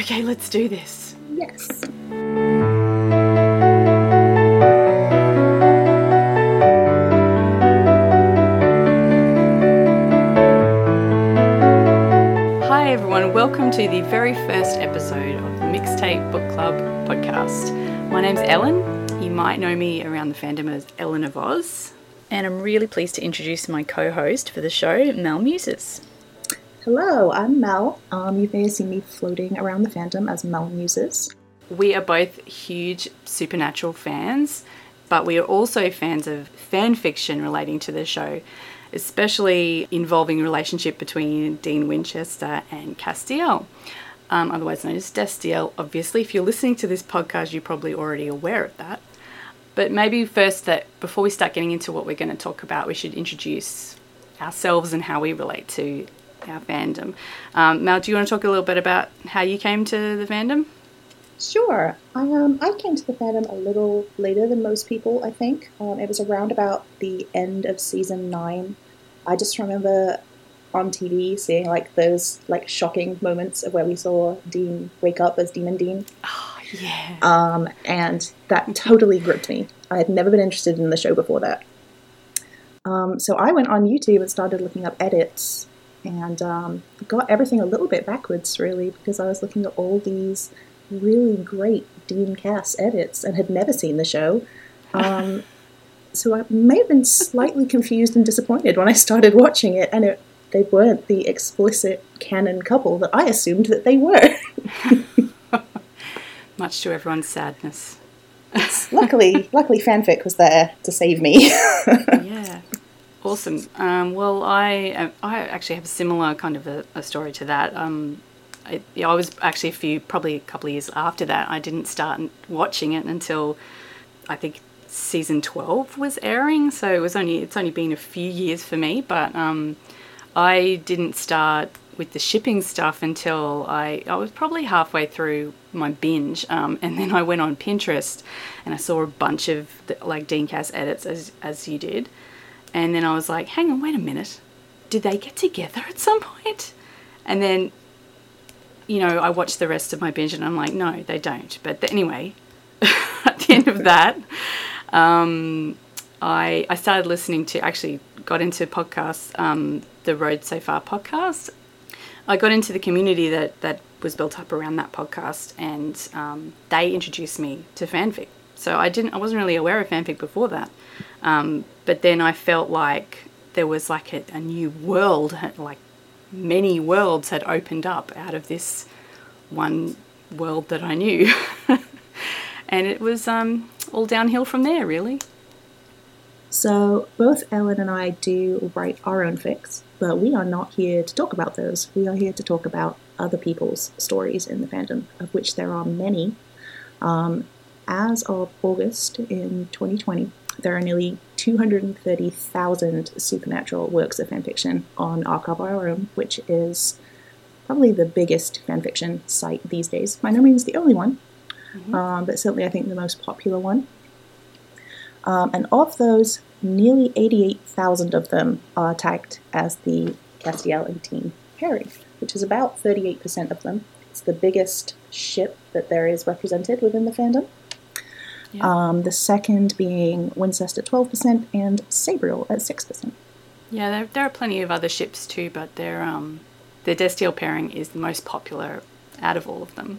Okay, let's do this. Yes. Hi everyone, welcome to the very first episode of the Mixtape Bookclub Podcast. My name's Ellen. You might know me around the fandom as Ellen of Oz. And I'm really pleased to introduce my co-host for the show, Mel Muses. Hello, I'm Mel. You may have seen me floating around the fandom as Mel Muses. We are both huge Supernatural fans, but we are also fans of fan fiction relating to the show, especially involving the relationship between Dean Winchester and Castiel, otherwise known as Destiel. Obviously, if you're listening to this podcast, you're probably already aware of that. But maybe first, that before we start getting into what we're going to talk about, we should introduce ourselves and how we relate to our fandom. Mel, do you want to talk a little bit about how you came to the fandom? Sure. I came to the fandom a little later than most people, I think. It was around about the end of season 9. I just remember on TV seeing those shocking moments of where we saw Dean wake up as Demon Dean. Oh, yeah. And that totally gripped me. I had never been interested in the show before that. So I went on YouTube and started looking up edits and got everything a little bit backwards, really, because I was looking at all these really great Dean Cass edits and had never seen the show. So I may have been slightly confused and disappointed when I started watching it, and they weren't the explicit canon couple that I assumed that they were. Much to everyone's sadness. Luckily fanfic was there to save me. Yeah. Awesome. Well, I actually have a similar kind of a story to that. I was actually probably a couple of years after that. I didn't start watching it until I think season 12 was airing. So it's only been a few years for me. But I didn't start with the shipping stuff until I was probably halfway through my binge, and then I went on Pinterest and I saw a bunch of Dean Cass edits as you did. And then I was like, hang on, wait a minute. Did they get together at some point? And then, I watched the rest of my binge and I'm like, no, they don't. But anyway, at the end of that, I started listening to, actually got into podcasts, the Road So Far podcast. I got into the community that was built up around that podcast, and they introduced me to fanfic. So I wasn't really aware of fanfic before that. But then I felt like there was a new world, many worlds had opened up out of this one world that I knew. And it was all downhill from there, really. So both Ellen and I do write our own fics, but we are not here to talk about those. We are here to talk about other people's stories in the fandom, of which there are many. As of August in 2020, there are nearly 230,000 Supernatural works of fanfiction on Archive of Our Own, which is probably the biggest fanfiction site these days. By no means the only one, but certainly I think the most popular one. And of those, nearly 88,000 of them are tagged as the Castiel and Dean pairing, which is about 38% of them. It's the biggest ship that there is represented within the fandom. Yeah. The second being Wincest at 12% and Sabriel at 6%. Yeah, there are plenty of other ships too, but their Destiel pairing is the most popular out of all of them.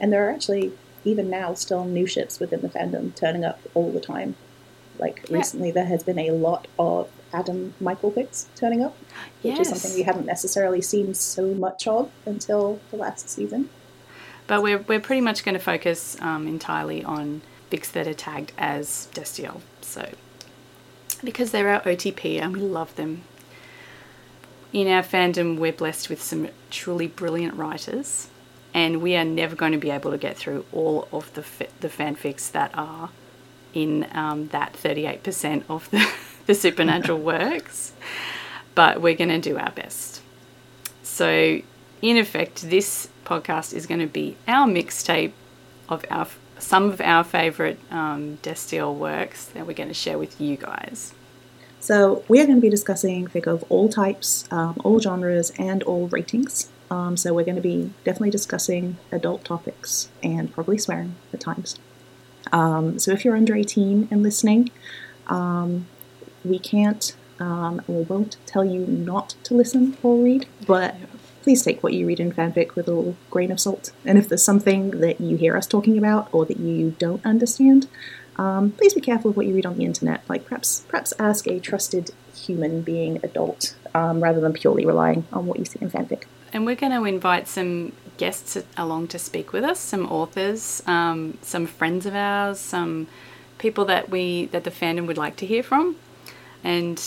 And there are actually, even now, still new ships within the fandom turning up all the time. Recently there has been a lot of Adam-Michael pics turning up, which is something we haven't necessarily seen so much of until the last season. But we're pretty much going to focus entirely on fics that are tagged as Destiel, because they're our OTP and we love them. In our fandom, we're blessed with some truly brilliant writers, and we are never going to be able to get through all of the fanfics that are in that 38% of the Supernatural works, but we're going to do our best. So, in effect, this podcast is going to be our mixtape of some of our favourite Destiel works that we're going to share with you guys. So we're going to be discussing fic of all types, all genres, and all ratings. So we're going to be definitely discussing adult topics and probably swearing at times. So if you're under 18 and listening, we can't or won't tell you not to listen or read, but please take what you read in fanfic with a little grain of salt. And if there's something that you hear us talking about or that you don't understand, please be careful of what you read on the internet. Like perhaps ask a trusted human being adult rather than purely relying on what you see in fanfic. And we're going to invite some guests along to speak with us, some authors, some friends of ours, some people that the fandom would like to hear from. And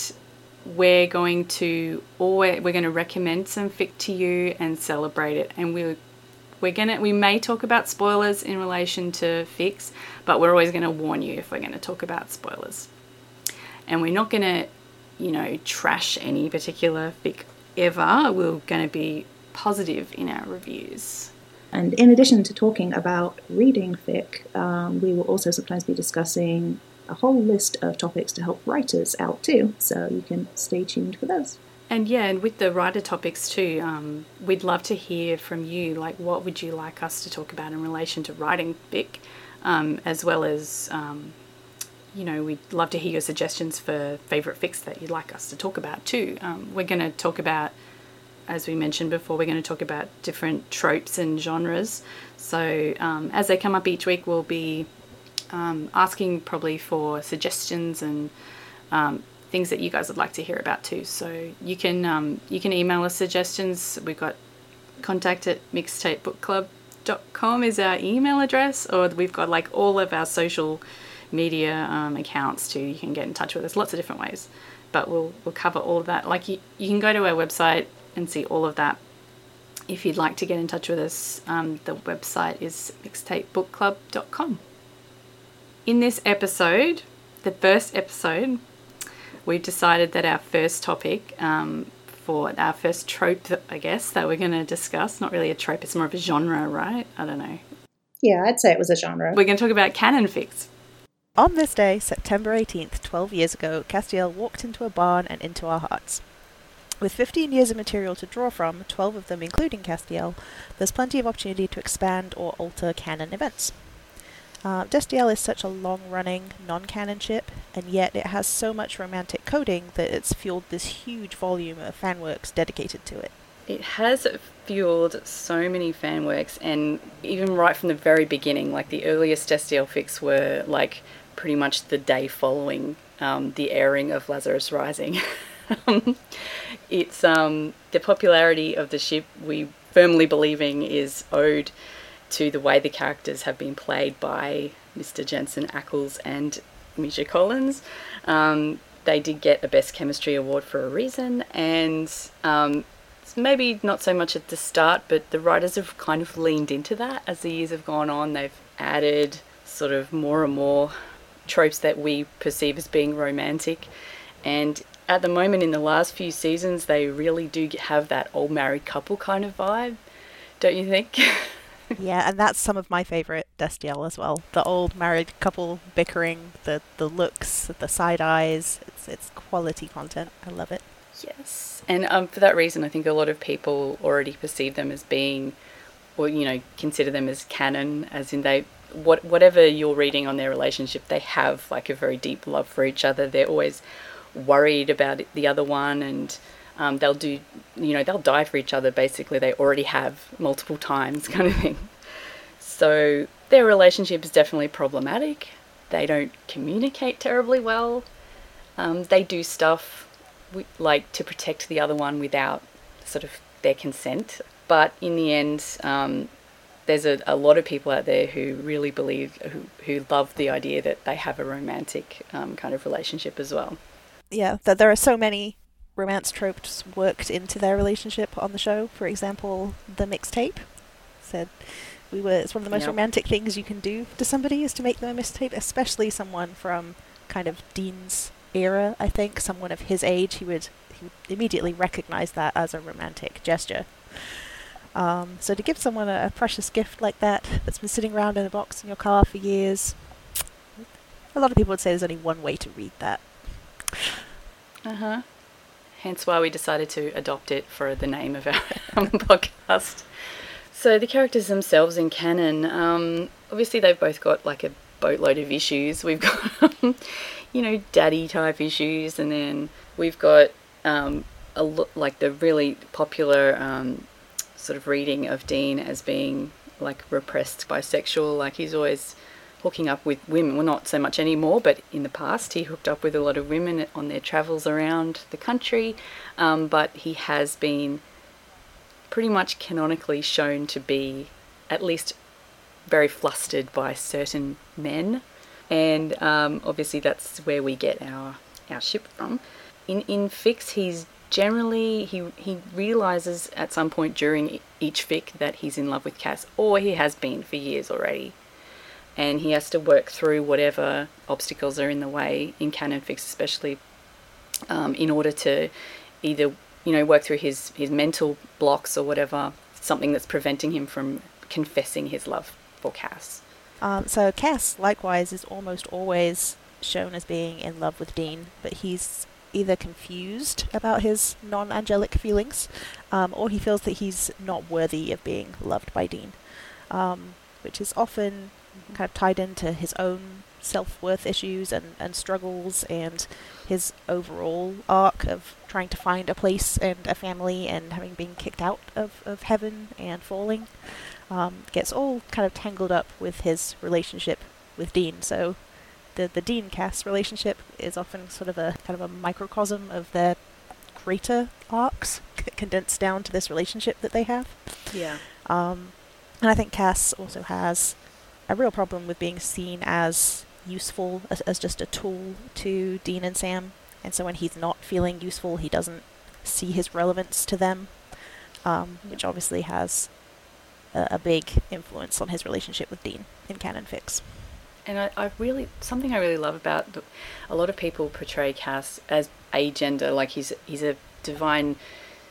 we're going to recommend some fic to you and celebrate it. And we may talk about spoilers in relation to fics, but we're always going to warn you if we're going to talk about spoilers. And we're not going to, trash any particular fic ever. We're going to be positive in our reviews. And in addition to talking about reading fic, we will also sometimes be discussing a whole list of topics to help writers out too, so you can stay tuned for those. And yeah, and with the writer topics too, we'd love to hear from you, like what would you like us to talk about in relation to writing fic, as well as, we'd love to hear your suggestions for favourite fics that you'd like us to talk about too. We're going to talk about, as we mentioned before, we're going to talk about different tropes and genres, so as they come up each week, we'll be asking probably for suggestions and things that you guys would like to hear about too. So you can email us suggestions. We've got contact@mixtapebookclub.com is our email address, or we've got like all of our social media accounts too. You can get in touch with us lots of different ways, but we'll cover all of that. Like you can go to our website and see all of that if you'd like to get in touch with us. The website is mixtapebookclub.com. In this episode, the first episode, we've decided that our first topic for our first trope, I guess, that we're going to discuss, not really a trope, it's more of a genre, right? I don't know. Yeah, I'd say it was a genre. We're going to talk about canon fics. On this day, September 18th, 12 years ago, Castiel walked into a barn and into our hearts. With 15 years of material to draw from, 12 of them including Castiel, there's plenty of opportunity to expand or alter canon events. Destiel is such a long-running, non-canon ship, and yet it has so much romantic coding that it's fueled this huge volume of fanworks dedicated to it. It has fueled so many fanworks, and even right from the very beginning, like the earliest Destiel fics were like pretty much the day following the airing of Lazarus Rising. It's the popularity of the ship, we firmly believing, is owed to the way the characters have been played by Mr. Jensen Ackles and Misha Collins. They did get a Best Chemistry Award for a reason, and maybe not so much at the start, but the writers have kind of leaned into that as the years have gone on. They've added sort of more and more tropes that we perceive as being romantic, and at the moment in the last few seasons they really do have that old married couple kind of vibe, don't you think? Yeah, and that's some of my favourite Destiel as well. The old married couple bickering, the looks, the side eyes. It's quality content. I love it. Yes, and for that reason, I think a lot of people already perceive them as being, or consider them as canon, as in whatever you're reading on their relationship, they have like a very deep love for each other. They're always worried about the other one, and they'll die for each other, basically. They already have multiple times kind of thing. So their relationship is definitely problematic. They don't communicate terribly well. They do stuff like to protect the other one without sort of their consent. But in the end, there's a lot of people out there who really believe, who love the idea that they have a romantic kind of relationship as well. Yeah, that there are so many romance tropes worked into their relationship on the show. For example, the mixtape said it's one of the most romantic things you can do to somebody is to make them a mixtape, especially someone from kind of Dean's era. I think someone of his age, he would immediately recognize that as a romantic gesture. So to give someone a precious gift like that's been sitting around in a box in your car for years, a lot of people would say there's only one way to read that. Hence why we decided to adopt it for the name of our podcast. So the characters themselves in canon, obviously they've both got like a boatload of issues. We've got, you know, daddy type issues, and then we've got like the really popular sort of reading of Dean as being like repressed bisexual, like he's always hooking up with women. Well, not so much anymore, but in the past he hooked up with a lot of women on their travels around the country, but he has been pretty much canonically shown to be at least very flustered by certain men, and obviously that's where we get our ship from. In fics, he's generally, he realises at some point during each fic that he's in love with Cass, or he has been for years already, and he has to work through whatever obstacles are in the way, in canon fics especially, in order to either, you know, work through his mental blocks or whatever, something that's preventing him from confessing his love for Cass. So Cass, likewise, is almost always shown as being in love with Dean, but he's either confused about his non-angelic feelings, or he feels that he's not worthy of being loved by Dean, which is often kind of tied into his own self-worth issues and struggles, and his overall arc of trying to find a place and a family and having been kicked out of heaven and falling, gets all kind of tangled up with his relationship with Dean. So the Dean-Cass relationship is often sort of a kind of a microcosm of their greater arcs condensed down to this relationship that they have. Yeah. And I think Cass also has a real problem with being seen as useful, as just a tool to Dean and Sam. And so when he's not feeling useful, he doesn't see his relevance to them, which obviously has a big influence on his relationship with Dean in canon fics. And I really love about a lot of people portray Cass as agender, like he's a divine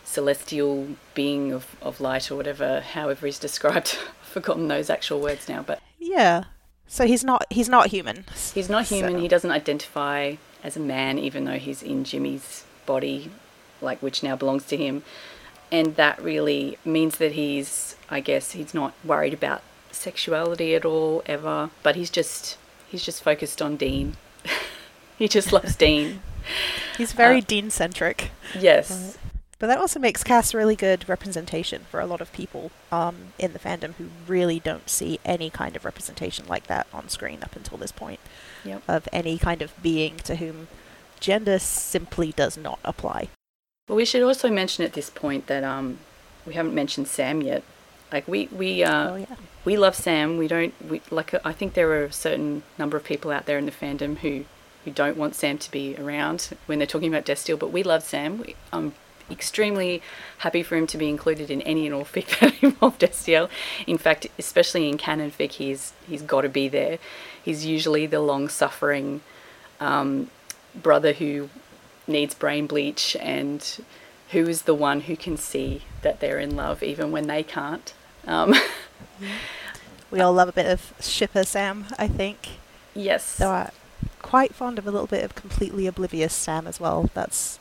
celestial being of light or whatever, however he's described. I've forgotten those actual words now, but yeah. So he's not human. He's not human. So he doesn't identify as a man, even though he's in Jimmy's body, like, which now belongs to him. And that really means that he's not worried about sexuality at all, ever, but he's just focused on Dean. He just loves Dean. He's very Dean-centric. Yes. But that also makes Cass really good representation for a lot of people in the fandom who really don't see any kind of representation like that on screen up until this point. Yep. Of any kind of being to whom gender simply does not apply. Well, we should also mention at this point that we haven't mentioned Sam yet. Like we love Sam. I think there are a certain number of people out there in the fandom who don't want Sam to be around when they're talking about Destiel, but we love Sam. I'm extremely happy for him to be included in any and all fic that involved Destiel. In fact, especially in canon fic, he's got to be there. He's usually the long-suffering brother who needs brain bleach and who is the one who can see that they're in love even when they can't. We all love a bit of shipper Sam, I think. Yes. So I'm quite fond of a little bit of completely oblivious Sam as well. That's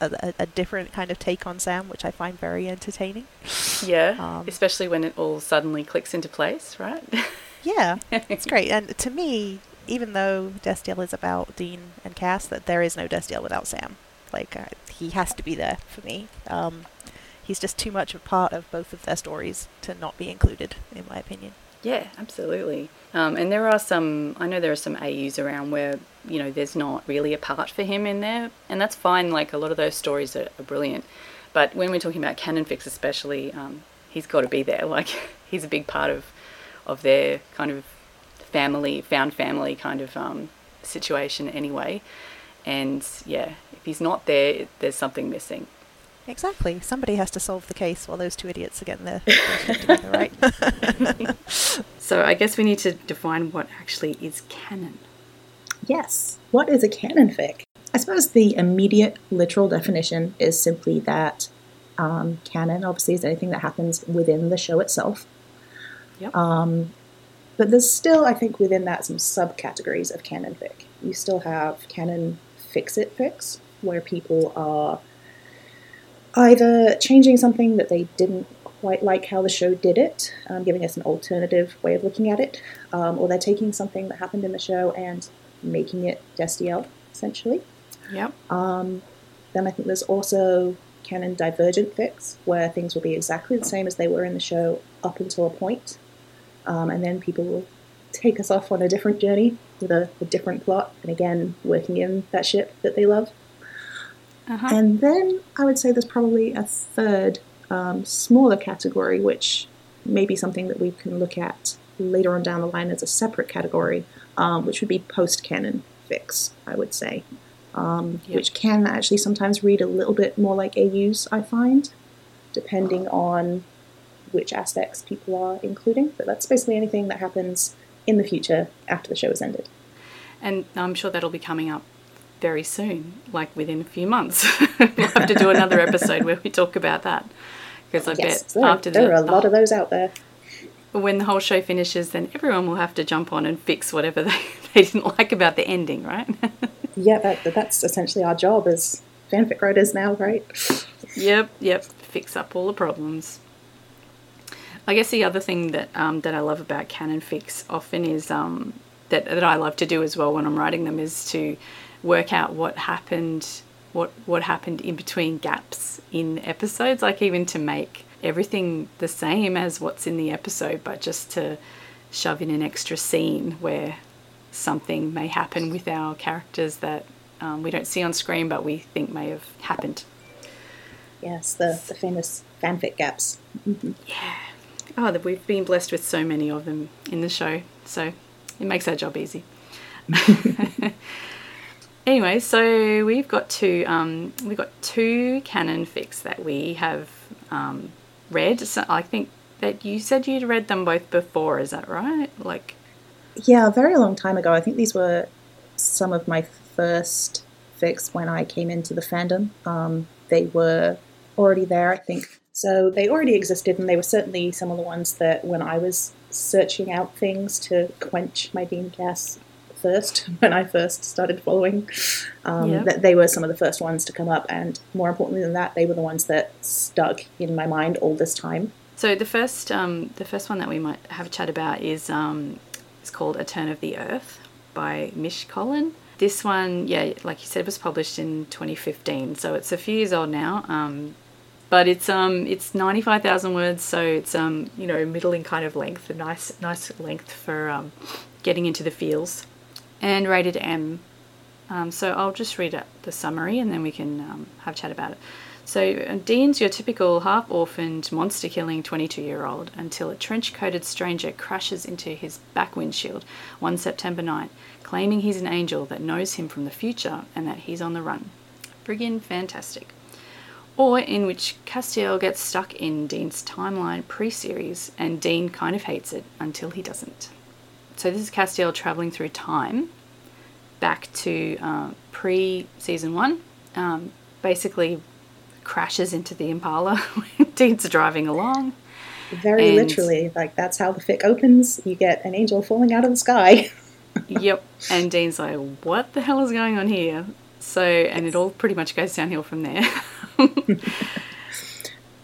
a different kind of take on Sam, which I find very entertaining. Yeah, especially when it all suddenly clicks into place, right? Yeah, it's great. And to me, even though Destiel is about Dean and Cass, that there is no Destiel without Sam. Like, he has to be there for me. He's just too much a part of both of their stories to not be included, in my opinion. Yeah, absolutely. And there are some AUs around where, you know, there's not really a part for him in there, and that's fine. Like, a lot of those stories are brilliant, but when we're talking about canon fics especially, he's got to be there. Like, he's a big part of their kind of found family kind of situation anyway. And yeah, if he's not there, there's something missing. Exactly. Somebody has to solve the case while those two idiots are getting their shit together, right? So I guess we need to define what actually is canon. Yes. What is a canon fic? I suppose the immediate literal definition is simply that canon, obviously, is anything that happens within the show itself. Yep. But there's still, I think, within that some subcategories of canon fic. You still have canon fix-it fics, where people are either changing something that they didn't quite like how the show did it, giving us an alternative way of looking at it, or they're taking something that happened in the show and making it Destiel, essentially. Yep. Then I think there's also canon divergent fics, where things will be exactly the same as they were in the show up until a point, and then people will take us off on a different journey with a different plot, and again, working in that ship that they love. Uh-huh. And then I would say there's probably a third smaller category, which may be something that we can look at later on down the line as a separate category, which would be post-canon fics, I would say, which can actually sometimes read a little bit more like AUs, I find, depending on which aspects people are including. But that's basically anything that happens in the future after the show has ended. And I'm sure that'll be coming up very soon, like within a few months. We'll have to do another episode where we talk about that, because I bet there are a lot of those out there. When the whole show finishes, then everyone will have to jump on and fix whatever they didn't like about the ending, right? Yeah, that's essentially our job as fanfic writers now, right? Yep. Fix up all the problems. I guess the other thing that I love about canon fics often is that I love to do as well when I'm writing them is to work out what happened in between gaps in episodes, like even to make everything the same as what's in the episode, but just to shove in an extra scene where something may happen with our characters that we don't see on screen but we think may have happened. Yes, the famous fanfic gaps. Mm-hmm. Yeah. Oh, we've been blessed with so many of them in the show, so it makes our job easy. Anyway, so we've got two canon fics that we have read. So I think that you said you'd read them both before. Is that right? Like, yeah, a very long time ago. I think these were some of my first fics when I came into the fandom. They were already there, I think. So they already existed, and they were certainly some of the ones that when I was searching out things to quench my Dean gas first, when I first started following, that they were some of the first ones to come up, and more importantly than that, they were the ones that stuck in my mind all this time. So the first one that we might have a chat about is it's called A Turn of the Earth by Misha Collins. This one, yeah, like you said, was published in 2015, so it's a few years old now, but it's 95,000 words, so it's middling kind of length, a nice length for getting into the feels. And rated M. So I'll just read out the summary and then we can have a chat about it. So Dean's your typical half-orphaned, monster-killing 22-year-old until a trench-coated stranger crashes into his back windshield one September night, claiming he's an angel that knows him from the future and that he's on the run. Friggin' fantastic. Or in which Castiel gets stuck in Dean's timeline pre-series and Dean kind of hates it until he doesn't. So this is Castiel travelling through time back to pre-season one, basically crashes into the Impala when Dean's driving along. Very literally, like that's how the fic opens. You get an angel falling out of the sky. Yep, and Dean's like, what the hell is going on here? So, and it all pretty much goes downhill from there.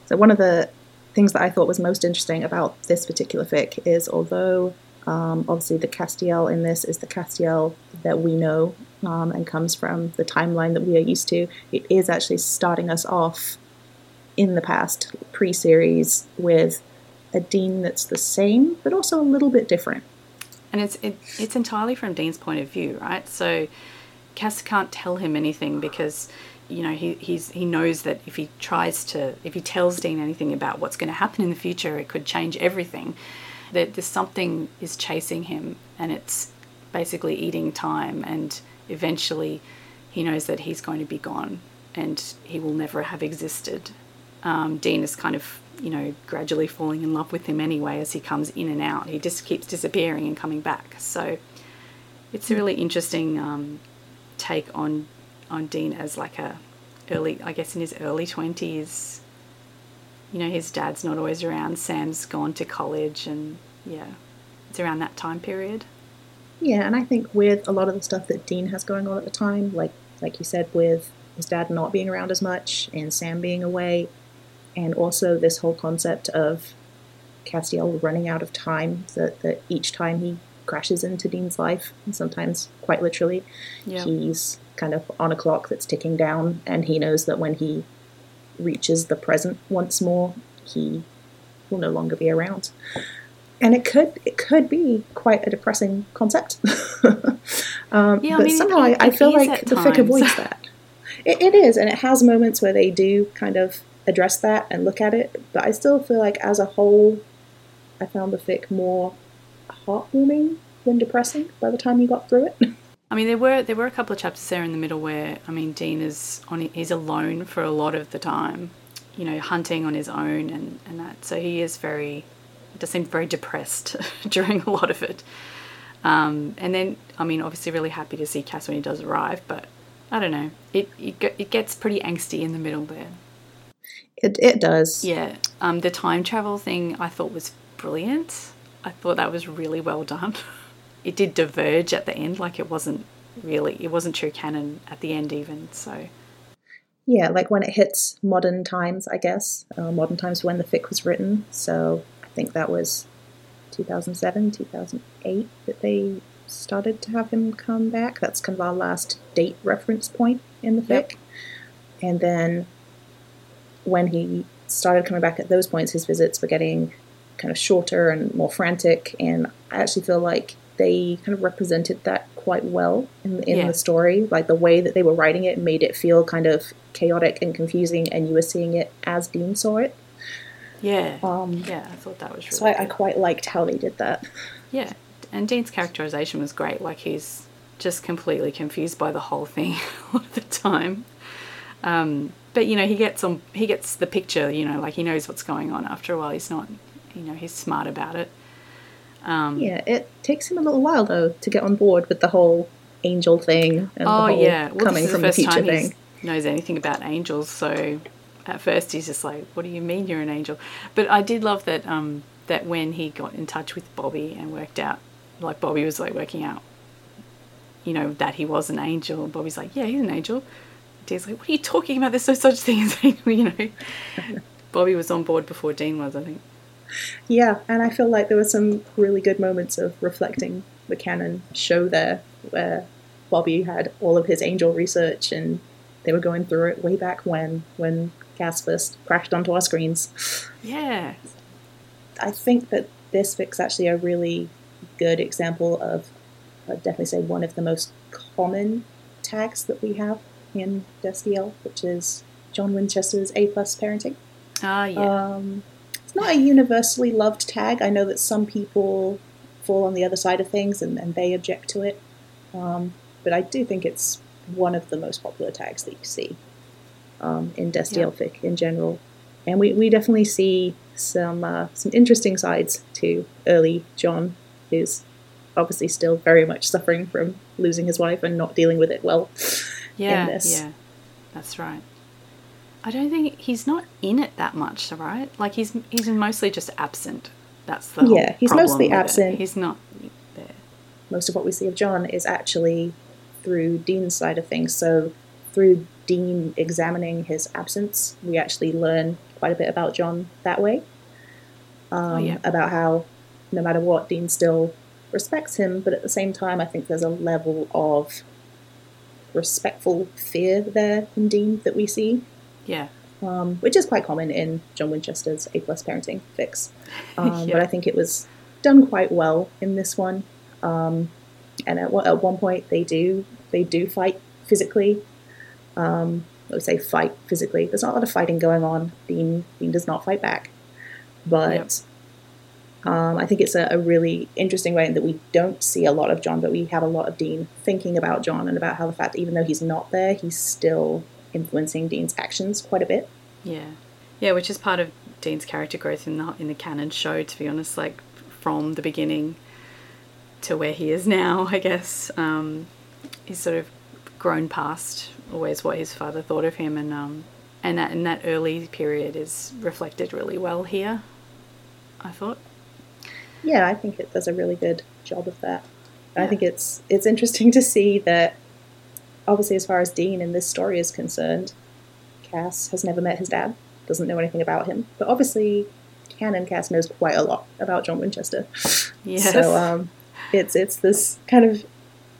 So one of the things that I thought was most interesting about this particular fic is although... obviously the Castiel in this is the Castiel that we know and comes from the timeline that we are used to. It is actually starting us off in the past pre-series with a Dean that's the same but also a little bit different. And it's entirely from Dean's point of view, right? So Cass can't tell him anything because, you know, he knows that if he tells Dean anything about what's going to happen in the future, it could change everything. That this something is chasing him and it's basically eating time, and eventually he knows that he's going to be gone and he will never have existed. Dean is kind of, gradually falling in love with him anyway as he comes in and out. He just keeps disappearing and coming back. So it's a really interesting take on Dean as like in his early 20s. His dad's not always around. Sam's gone to college, and yeah, it's around that time period. Yeah, and I think with a lot of the stuff that Dean has going on at the time, like you said, with his dad not being around as much and Sam being away, and also this whole concept of Castiel running out of time, that each time he crashes into Dean's life, and sometimes quite literally, he's kind of on a clock that's ticking down, and he knows that when he reaches the present once more, he will no longer be around. And it could be quite a depressing concept. But somehow I feel like the fic avoids that. It is, and it has moments where they do kind of address that and look at it, but I still feel like as a whole, I found the fic more heartwarming than depressing by the time you got through it. I mean, there were a couple of chapters there in the middle where, I mean, Dean is alone for a lot of the time, you know, hunting on his own and that. So he is does seem very depressed during a lot of it. And then, I mean, obviously really happy to see Cass when he does arrive, but I don't know. It gets pretty angsty in the middle there. It does. Yeah. The time travel thing I thought was brilliant. I thought that was really well done. It did diverge at the end. Like it wasn't true canon at the end even. So yeah, like when it hits modern times, I guess. Modern times when the fic was written. So I think that was 2007, 2008 that they started to have him come back. That's kind of our last date reference point in the fic. Yep. And then when he started coming back at those points, his visits were getting kind of shorter and more frantic, and I actually feel like they kind of represented that quite well in the story. Like the way that they were writing it made it feel kind of chaotic and confusing, and you were seeing it as Dean saw it. Yeah. I thought that was really so good. I quite liked how they did that. Yeah, and Dean's characterization was great. Like he's just completely confused by the whole thing all the time. But, you know, he gets the picture, you know, like he knows what's going on after a while. He's not, you know, he's smart about it. It takes him a little while, though, to get on board with the whole angel thing and coming from the future thing. He knows anything about angels, so at first he's just like, what do you mean you're an angel? But I did love that when he got in touch with Bobby and worked out, like Bobby was like working out, you know, that he was an angel. Bobby's like, yeah, he's an angel. Dean's like, what are you talking about? There's no such thing as angel, you know. Bobby was on board before Dean was, I think. Yeah, and I feel like there were some really good moments of reflecting the canon show there, where Bobby had all of his angel research and they were going through it way back when Cass first crashed onto our screens. Yeah. I think that this fic's actually a really good example of, I'd definitely say, one of the most common tags that we have in Destiel, which is John Winchester's A+ parenting. Ah, yeah. Not a universally loved tag. I know that some people fall on the other side of things and they object to it, but I do think it's one of the most popular tags that you see in Destiel fic in general. And we definitely see some interesting sides to early John, who's obviously still very much suffering from losing his wife and not dealing with it well in this. Yeah, that's right. I don't think he's not in it that much, right? Like he's mostly just absent. That's the whole problem. He's mostly absent. He's not there. Most of what we see of John is actually through Dean's side of things. So through Dean examining his absence, we actually learn quite a bit about John that way. About how no matter what, Dean still respects him, but at the same time, I think there's a level of respectful fear there in Dean that we see. Yeah. Which is quite common in John Winchester's A+ parenting fics. But I think it was done quite well in this one. And at one point they do fight physically. I would say fight physically. There's not a lot of fighting going on. Dean does not fight back. But I think it's a really interesting way in that we don't see a lot of John, but we have a lot of Dean thinking about John and about how the fact that even though he's not there, he's still influencing Dean's actions quite a bit. Yeah, which is part of Dean's character growth in the canon show, to be honest, like from the beginning to where he is now, I guess. He's sort of grown past always what his father thought of him, and that in that early period is reflected really well here, I thought. Yeah, I think it does a really good job of that. Yeah. I think it's interesting to see that obviously, as far as Dean in this story is concerned, Cass has never met his dad, doesn't know anything about him. But obviously, canon Cass knows quite a lot about John Winchester. Yes. So it's this kind of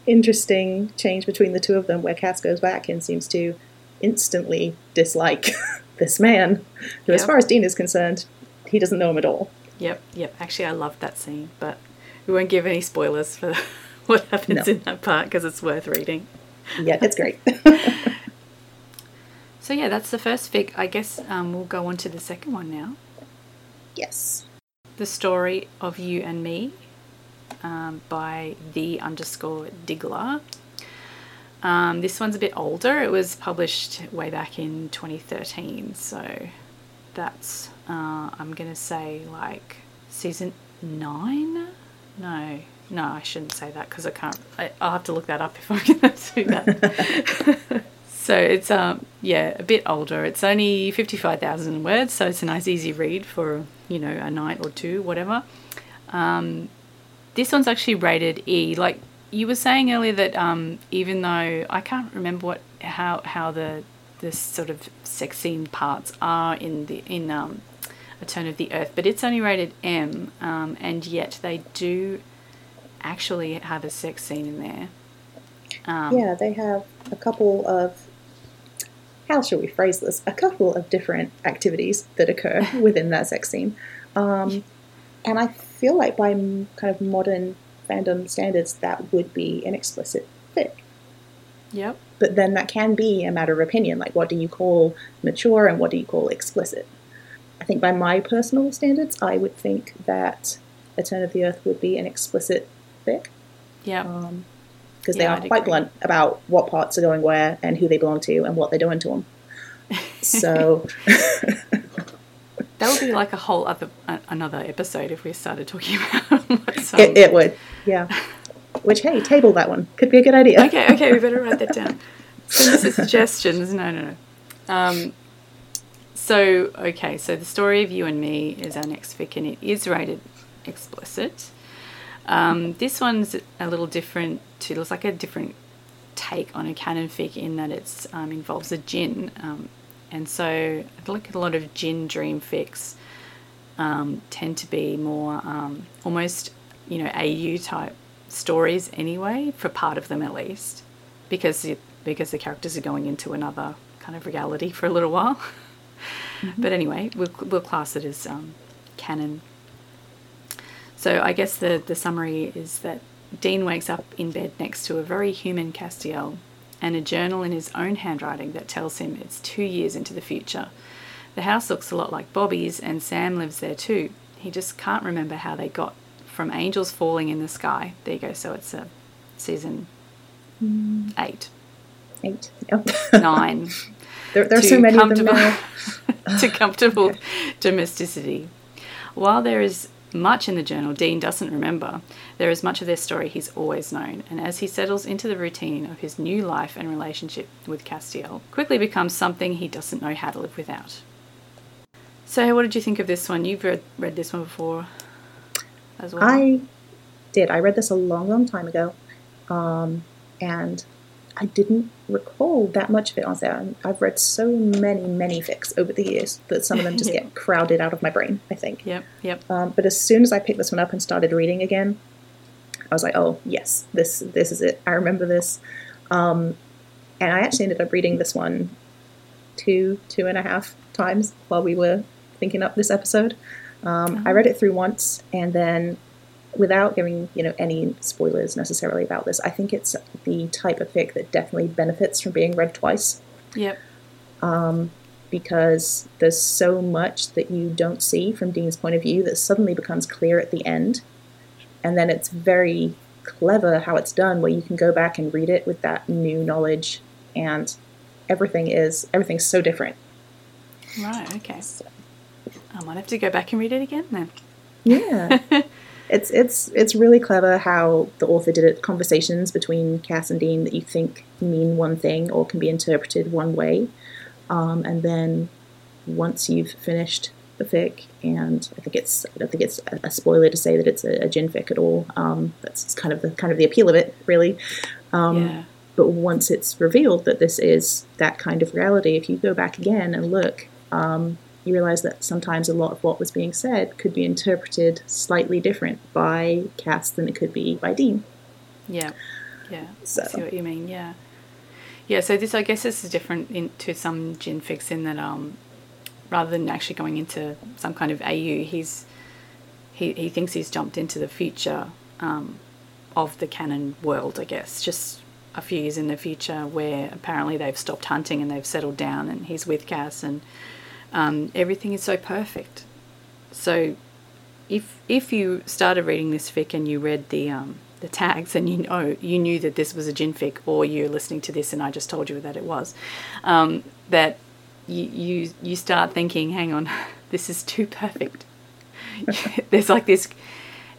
interesting change between the two of them where Cass goes back and seems to instantly dislike this man, who, as far as Dean is concerned, he doesn't know him at all. Yep. Actually, I loved that scene, but we won't give any spoilers for what happens in that part because it's worth reading. Yeah, it's great. So yeah, that's the first fic. I guess we'll go on to the second one now. Yes. The Story of You and Me by the underscore diggler. This one's a bit older. It was published way back in 2013, so that's, I'm going to say, like, season 9? No, I shouldn't say that because I can't. I'll have to look that up if I'm going to do that. So it's, a bit older. It's only 55,000 words, so it's a nice easy read for, a night or two, whatever. This one's actually rated E. Like you were saying earlier that even though I can't remember how the sort of sex scene parts are in A Turn of the Earth, but it's only rated M, and yet they do actually have a sex scene in there. They have a couple of, how shall we phrase this, a couple of different activities that occur within that sex scene. And I feel like by kind of modern fandom standards, that would be an explicit fic. Yep. But then that can be a matter of opinion, like what do you call mature and what do you call explicit? I think by my personal standards, I would think that A Turn of the Earth would be an explicit fic. Yeah. Because they are quite blunt about what parts are going where and who they belong to and what they're doing to them. So that would be like a whole another episode if we started talking about it would, yeah. Which, hey, table that one. Could be a good idea. Okay, we better write that down. Send us suggestions. No. So The Story of You and Me is our next fic, and it is rated explicit. This one's a little different too. It looks like a different take on a canon fic in that it involves a djinn. And so I think a lot of djinn dream fics tend to be more almost, AU type stories anyway, for part of them at least, because the characters are going into another kind of reality for a little while. Mm-hmm. But anyway, we'll class it as canon. So I guess the summary is that Dean wakes up in bed next to a very human Castiel and a journal in his own handwriting that tells him it's 2 years into the future. The house looks a lot like Bobby's and Sam lives there too. He just can't remember how they got from angels falling in the sky. There you go. So it's a season 8. 8. Yep. 9. There are so many of them now. To comfortable domesticity. While there is much in the journal Dean doesn't remember, there is much of their story he's always known, and as he settles into the routine of his new life and relationship with Castiel, quickly becomes something he doesn't know how to live without. So what did you think of this one? You've read this one before as well. I did. I read this a long time ago, and I didn't recall that much of it, honestly. I've read so many fics over the years that some of them just get crowded out of my brain, I think. Yep. But as soon as I picked this one up and started reading again, I was like, oh, yes, this is it. I remember this. And I actually ended up reading this one 2.5 times while we were thinking up this episode. I read it through once, and then without giving, any spoilers necessarily about this, I think it's the type of fic that definitely benefits from being read twice. Yep. Because there's so much that you don't see from Dean's point of view that suddenly becomes clear at the end. And then it's very clever how it's done, where you can go back and read it with that new knowledge, and everything's so different. Right, okay. So I might have to go back and read it again then. Yeah. It's really clever how the author did it. Conversations between Cass and Dean that you think mean one thing or can be interpreted one way. And then once you've finished the fic, and I don't think it's a spoiler to say that it's a djinn fic at all. That's kind of the appeal of it, really. But once it's revealed that this is that kind of reality, if you go back again and look, you realize that sometimes a lot of what was being said could be interpreted slightly different by Cass than it could be by Dean. Yeah. So. I see what you mean, yeah. Yeah, so this, I guess this is different to some gin fics in that rather than actually going into some kind of AU, he thinks he's jumped into the future of the canon world, I guess, just a few years in the future where apparently they've stopped hunting and they've settled down and he's with Cass and everything is so perfect. So if you started reading this fic and you read the tags and you knew that this was a gin fic, or you're listening to this and I just told you that it was, that you start thinking, hang on, this is too perfect. There's like this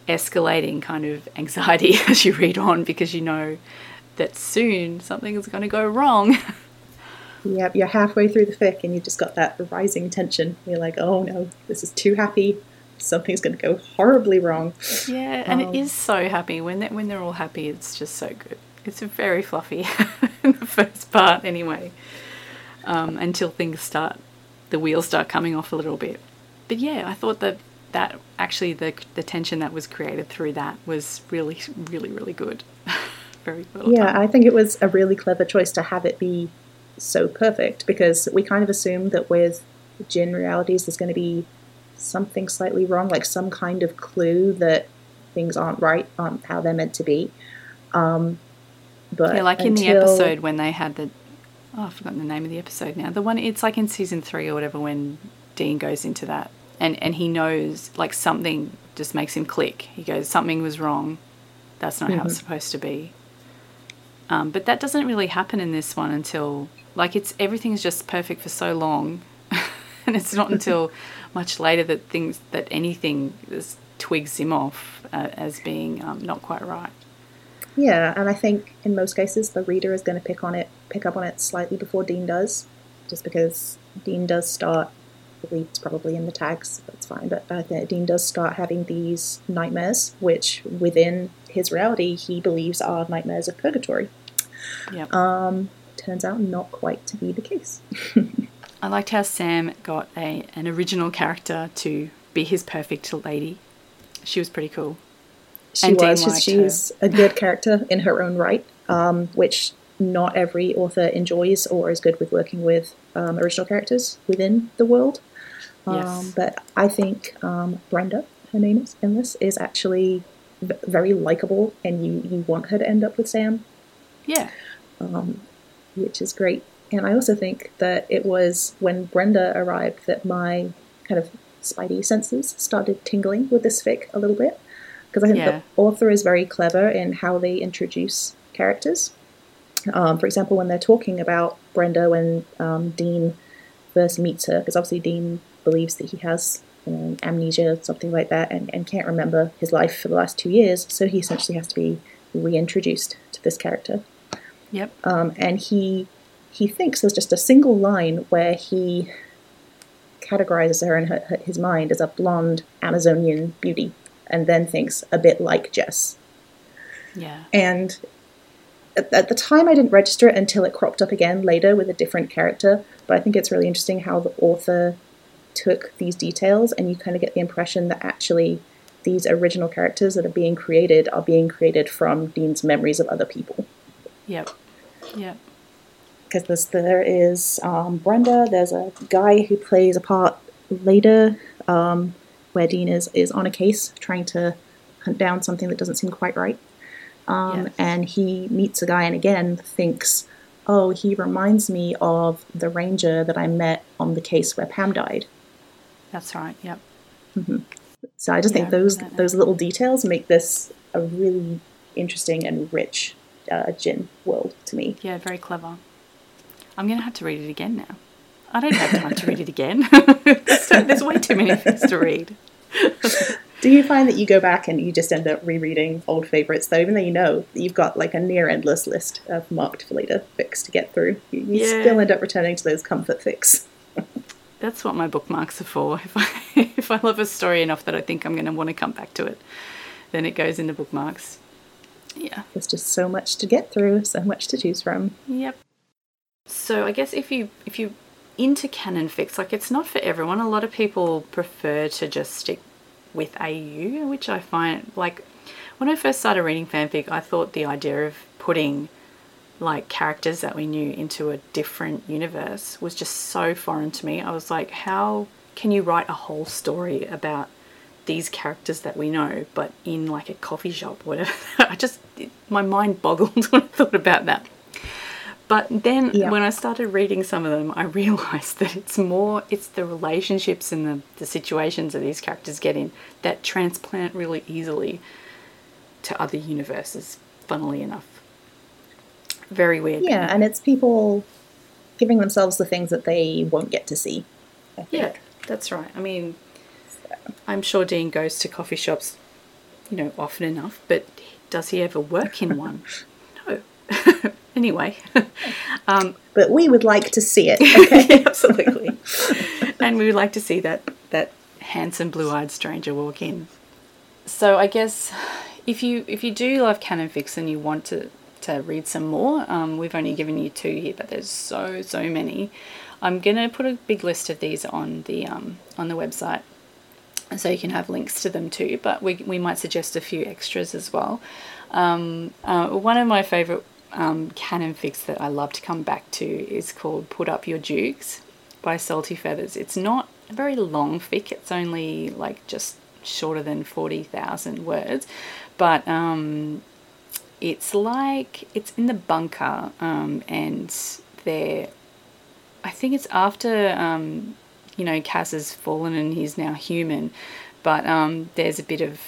escalating kind of anxiety as you read on because you know that soon something is going to go wrong. Yep, you're halfway through the fic and you've just got that rising tension. You're like, oh no, this is too happy. Something's going to go horribly wrong. Yeah, and it is so happy. When they're all happy, it's just so good. It's very fluffy in the first part anyway, until the wheels start coming off a little bit. But yeah, I thought that actually the tension that was created through that was really, really, really good. Very well done. I think it was a really clever choice to have it be so perfect, because we kind of assume that with gin realities there's going to be something slightly wrong, like some kind of clue that things aren't right, aren't how they're meant to be. But yeah, like in the episode when they had I've forgotten the name of the episode now. The one, it's like in season 3 or whatever, when Dean goes into that and he knows, like, something just makes him click. He goes, something was wrong. That's not how it's supposed to be. But that doesn't really happen in this one until, like, everything's just perfect for so long, and it's not until much later that anything twigs him off as being not quite right. Yeah, and I think in most cases the reader is going to pick up on it slightly before Dean does, just because Dean does start. It's probably in the tags, that's fine, but Dean does start having these nightmares, which within his reality he believes are nightmares of purgatory. Yep. Turns out not quite to be the case. I liked how Sam got an original character to be his perfect lady. She was pretty cool. She's a good character in her own right, which not every author enjoys or is good with working with original characters within the world. Yes. But I think Brenda, her name is in this, is actually very likable, and you want her to end up with Sam. Yeah. Which is great. And I also think that it was when Brenda arrived that my kind of spidey senses started tingling with this fic a little bit, because I think the author is very clever in how they introduce characters. For example, when they're talking about Brenda, when Dean first meets her, because obviously Dean believes that he has amnesia, something like that, and can't remember his life for the last 2 years, so he essentially has to be reintroduced to this character. Yep. And he thinks there's just a single line where he categorizes her in his mind as a blonde Amazonian beauty, and then thinks a bit like Jess. Yeah. And at the time I didn't register it until it cropped up again later with a different character, but I think it's really interesting how the author took these details, and you kind of get the impression that actually these original characters that are being created from Dean's memories of other people. Yep. Because there is Brenda, there's a guy who plays a part later where Dean is on a case trying to hunt down something that doesn't seem quite right. And he meets a guy and again thinks, oh, he reminds me of the ranger that I met on the case where Pam died. That's right, yep. Mm-hmm. So I just think those little details make this a really interesting and rich gin world to me. Yeah, very clever. I'm going to have to read it again now. I don't have time to read it again. There's way too many things to read. Do you find that you go back and you just end up rereading old favourites, though, even though you know that you've got like a near endless list of marked for later fics to get through? You still end up returning to those comfort fics. That's what my bookmarks are for. If I love a story enough that I think I'm going to want to come back to it, then it goes into bookmarks. Yeah. There's just so much to get through, so much to choose from. Yep. So I guess if you're into canon fics, like, it's not for everyone. A lot of people prefer to just stick with AU, which I find, like, when I first started reading fanfic, I thought the idea of putting, like, characters that we knew into a different universe was just so foreign to me. I was like, how can you write a whole story about these characters that we know, but in, like, a coffee shop or whatever? My mind boggled when I thought about that. But then when I started reading some of them, I realised that it's the relationships and the situations that these characters get in that transplant really easily to other universes, funnily enough. Very weird. Yeah, and it's people giving themselves the things that they won't get to see. Yeah, that's right. I mean, so. I'm sure Dean goes to coffee shops, you know, often enough, but does he ever work in one? No. Anyway. But we would like to see it. Okay? Absolutely. And we would like to see that handsome blue-eyed stranger walk in. So I guess if you do love canon fics and you want to read some more, we've only given you 2 here, but there's so many. I'm gonna put a big list of these on the website, so you can have links to them too, but we might suggest a few extras as well. One of my favorite canon fics that I love to come back to is called Put Up Your Dukes by Salty Feathers. It's not a very long fic, it's only like just shorter than 40,000 words, but it's in the bunker, and they're, I think it's after, you know, Cass has fallen and he's now human, but there's a bit of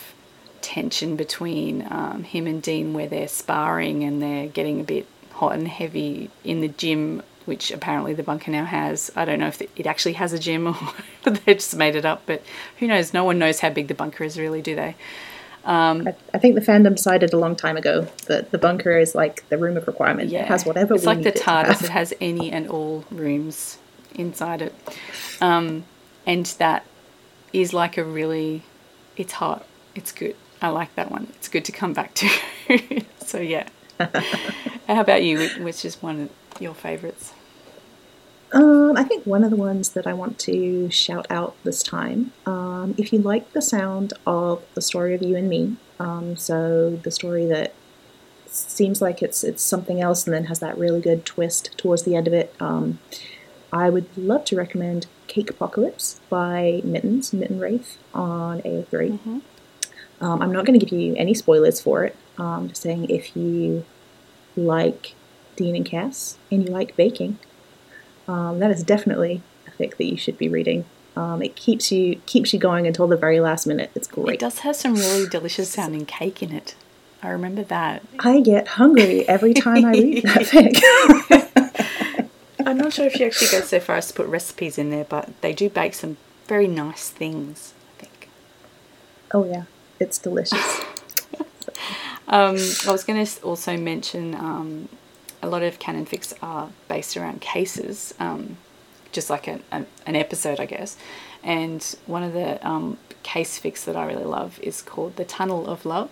tension between him and Dean where they're sparring and they're getting a bit hot and heavy in the gym, which apparently the bunker now has. I don't know if it actually has a gym or they just made it up, but who knows? No one knows how big the bunker is really, do they? I think the fandom decided a long time ago that the bunker is like the room of requirement. Yeah. It has whatever it's we need. It's like the TARDIS. It has any and all rooms inside it. And that is like it's hot. It's good. I like that one. It's good to come back to. So, yeah. How about you? Which is one of your favourites? I think one of the ones that I want to shout out this time, if you like the sound of The Story of You and Me, so the story that seems like it's something else and then has that really good twist towards the end of it, I would love to recommend Cake Apocalypse by Mitten Wraith on AO3. Mm-hmm. I'm not going to give you any spoilers for it, just saying if you like Dean and Cass and you like baking, that is definitely a fic that you should be reading. It keeps you going until the very last minute. It's great. It does have some really delicious sounding cake in it. I remember that. I get hungry every time I read that fic. I'm not sure if she actually goes so far as to put recipes in there, but they do bake some very nice things, I think. Oh, yeah. It's delicious. I was going to also mention... a lot of canon fics are based around cases, just like an episode, I guess. And one of the case fics that I really love is called The Tunnel of Love,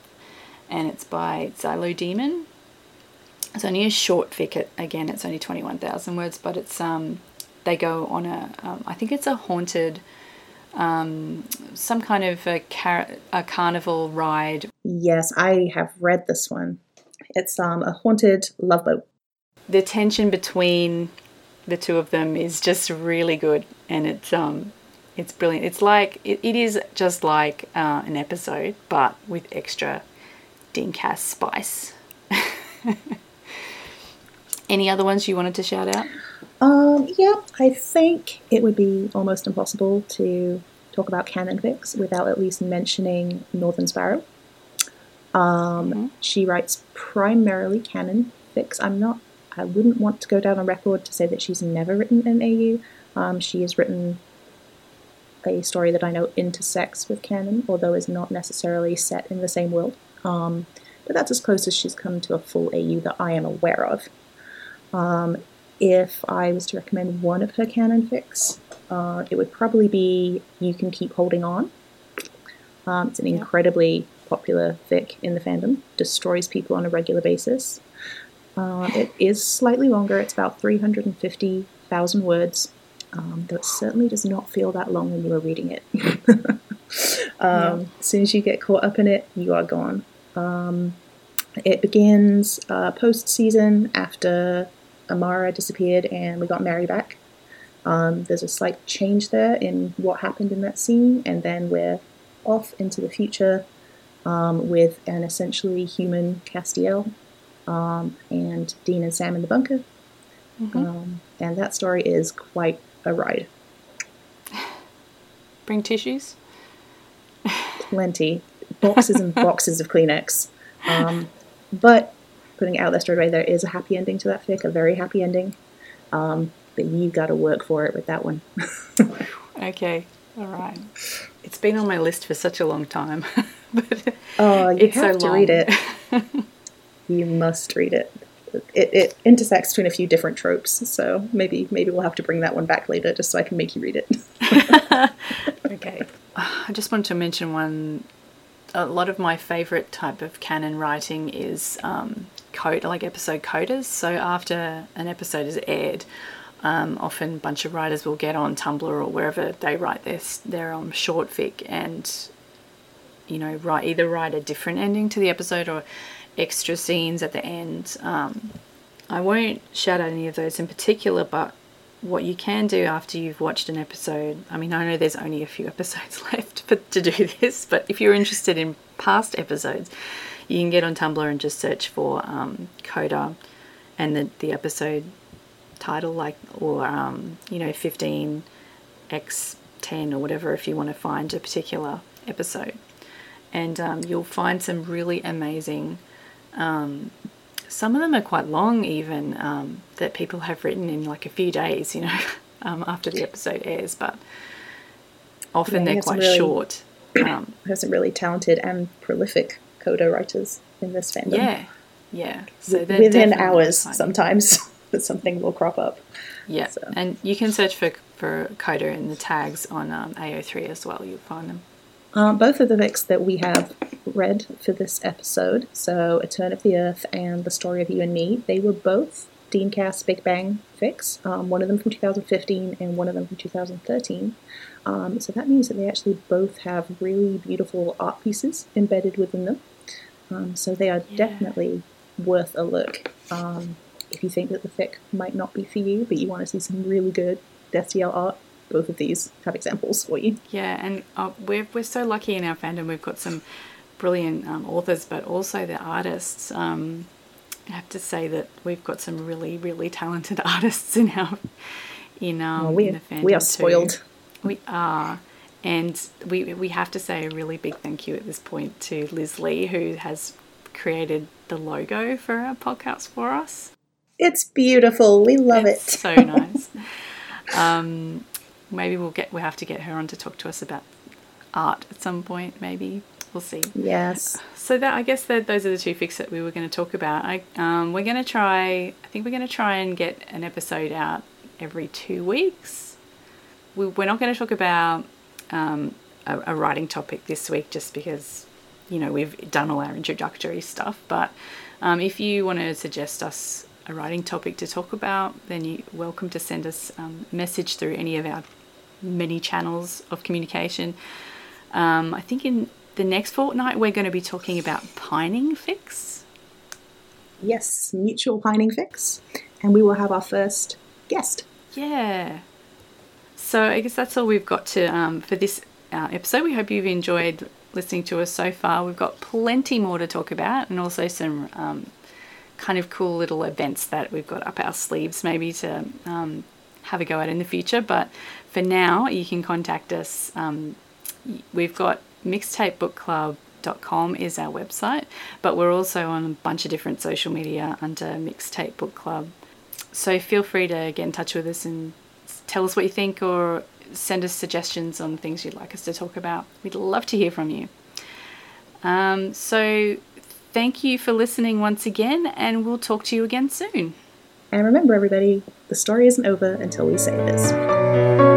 and it's by Zylo Demon. It's only a short fic. Again, it's only 21,000 words, but it's they go on I think it's a haunted, some kind of a carnival ride. Yes, I have read this one. It's a haunted love boat. The tension between the two of them is just really good, and it's brilliant. It's like it is just like an episode, but with extra Dean Cass spice. Any other ones you wanted to shout out? Yeah, I think it would be almost impossible to talk about canon fics without at least mentioning Northern Sparrow. Mm-hmm. She writes primarily canon fics. I wouldn't want to go down on record to say that she's never written an AU. She has written a story that I know intersects with canon, although is not necessarily set in the same world. But that's as close as she's come to a full AU that I am aware of. If I was to recommend one of her canon fics, it would probably be You Can Keep Holding On. It's an incredibly popular fic in the fandom. Destroys people on a regular basis. It is slightly longer. It's about 350,000 words, though it certainly does not feel that long when you are reading it. As soon as you get caught up in it, you are gone. It begins post-season after Amara disappeared and we got Mary back. There's a slight change there in what happened in that scene, and then we're off into the future with an essentially human Castiel and Dean and Sam in the bunker. Mm-hmm. And that story is quite a ride. Bring tissues? Plenty. Boxes and boxes of Kleenex. But putting out there straight away, there is a happy ending to that fic, a very happy ending. But you got to work for it with that one. Okay, all right. It's been on my list for such a long time. But you have to read it. You must read it. It intersects between a few different tropes, so maybe we'll have to bring that one back later just so I can make you read it. Okay. I just wanted to mention one. A lot of my favourite type of canon writing is episode coders. So after an episode is aired, often a bunch of writers will get on Tumblr or wherever they write their short fic and, you know, either write a different ending to the episode or extra scenes at the end. I won't shout out any of those in particular, but what you can do after you've watched an episode, I mean, I know there's only a few episodes left to do this, but if you're interested in past episodes, you can get on Tumblr and just search for coda and the episode title, like, or 15x10 or whatever, if you want to find a particular episode, and you'll find some really amazing. Some of them are quite long even, that people have written in like a few days, you know, after the episode airs, but often they're quite short. We have some really talented and prolific coda writers in this fandom. Yeah. So within hours sometimes that something will crop up. Yeah, so. And you can search for coda in the tags on AO3 as well, you'll find them. Both of the fics that we have read for this episode, so A Turn of the Earth and The Story of You and Me, they were both Dean Cass Big Bang fics, one of them from 2015 and one of them from 2013. So that means that they actually both have really beautiful art pieces embedded within them. So they are definitely worth a look. If you think that the fic might not be for you, but you want to see some really good Destiel art, both of these have examples for you. Yeah, and we're so lucky in our fandom. We've got some brilliant authors, but also the artists. I have to say that we've got some really, really talented artists in our in the fandom. We are spoiled. Too. We are, and we have to say a really big thank you at this point to Liz Lee, who has created the logo for our podcast for us. It's beautiful. We love it. So nice. Maybe we'll have to get her on to talk to us about art at some point. Maybe we'll see. Yes. So that I guess that those are the two fics that we were going to talk about. I think we're going to try and get an episode out every 2 weeks. We're not going to talk about a writing topic this week just because we've done all our introductory stuff. But if you want to suggest us a writing topic to talk about, then you're welcome to send us a message through any of our many channels of communication. I think in the next fortnight we're going to be talking about pining fics. Yes, mutual pining fics, and we will have our first guest. Yeah. So I guess that's all we've got to for this episode. We hope you've enjoyed listening to us so far. We've got plenty more to talk about, and also some kind of cool little events that we've got up our sleeves maybe to have a go at in the future. But for now, you can contact us. We've got mixtapebookclub.com is our website, but we're also on a bunch of different social media under Mixtape Book Club. So feel free to get in touch with us and tell us what you think, or send us suggestions on things you'd like us to talk about. We'd love to hear from you. So thank you for listening once again, and we'll talk to you again soon. And remember, everybody, the story isn't over until we say this.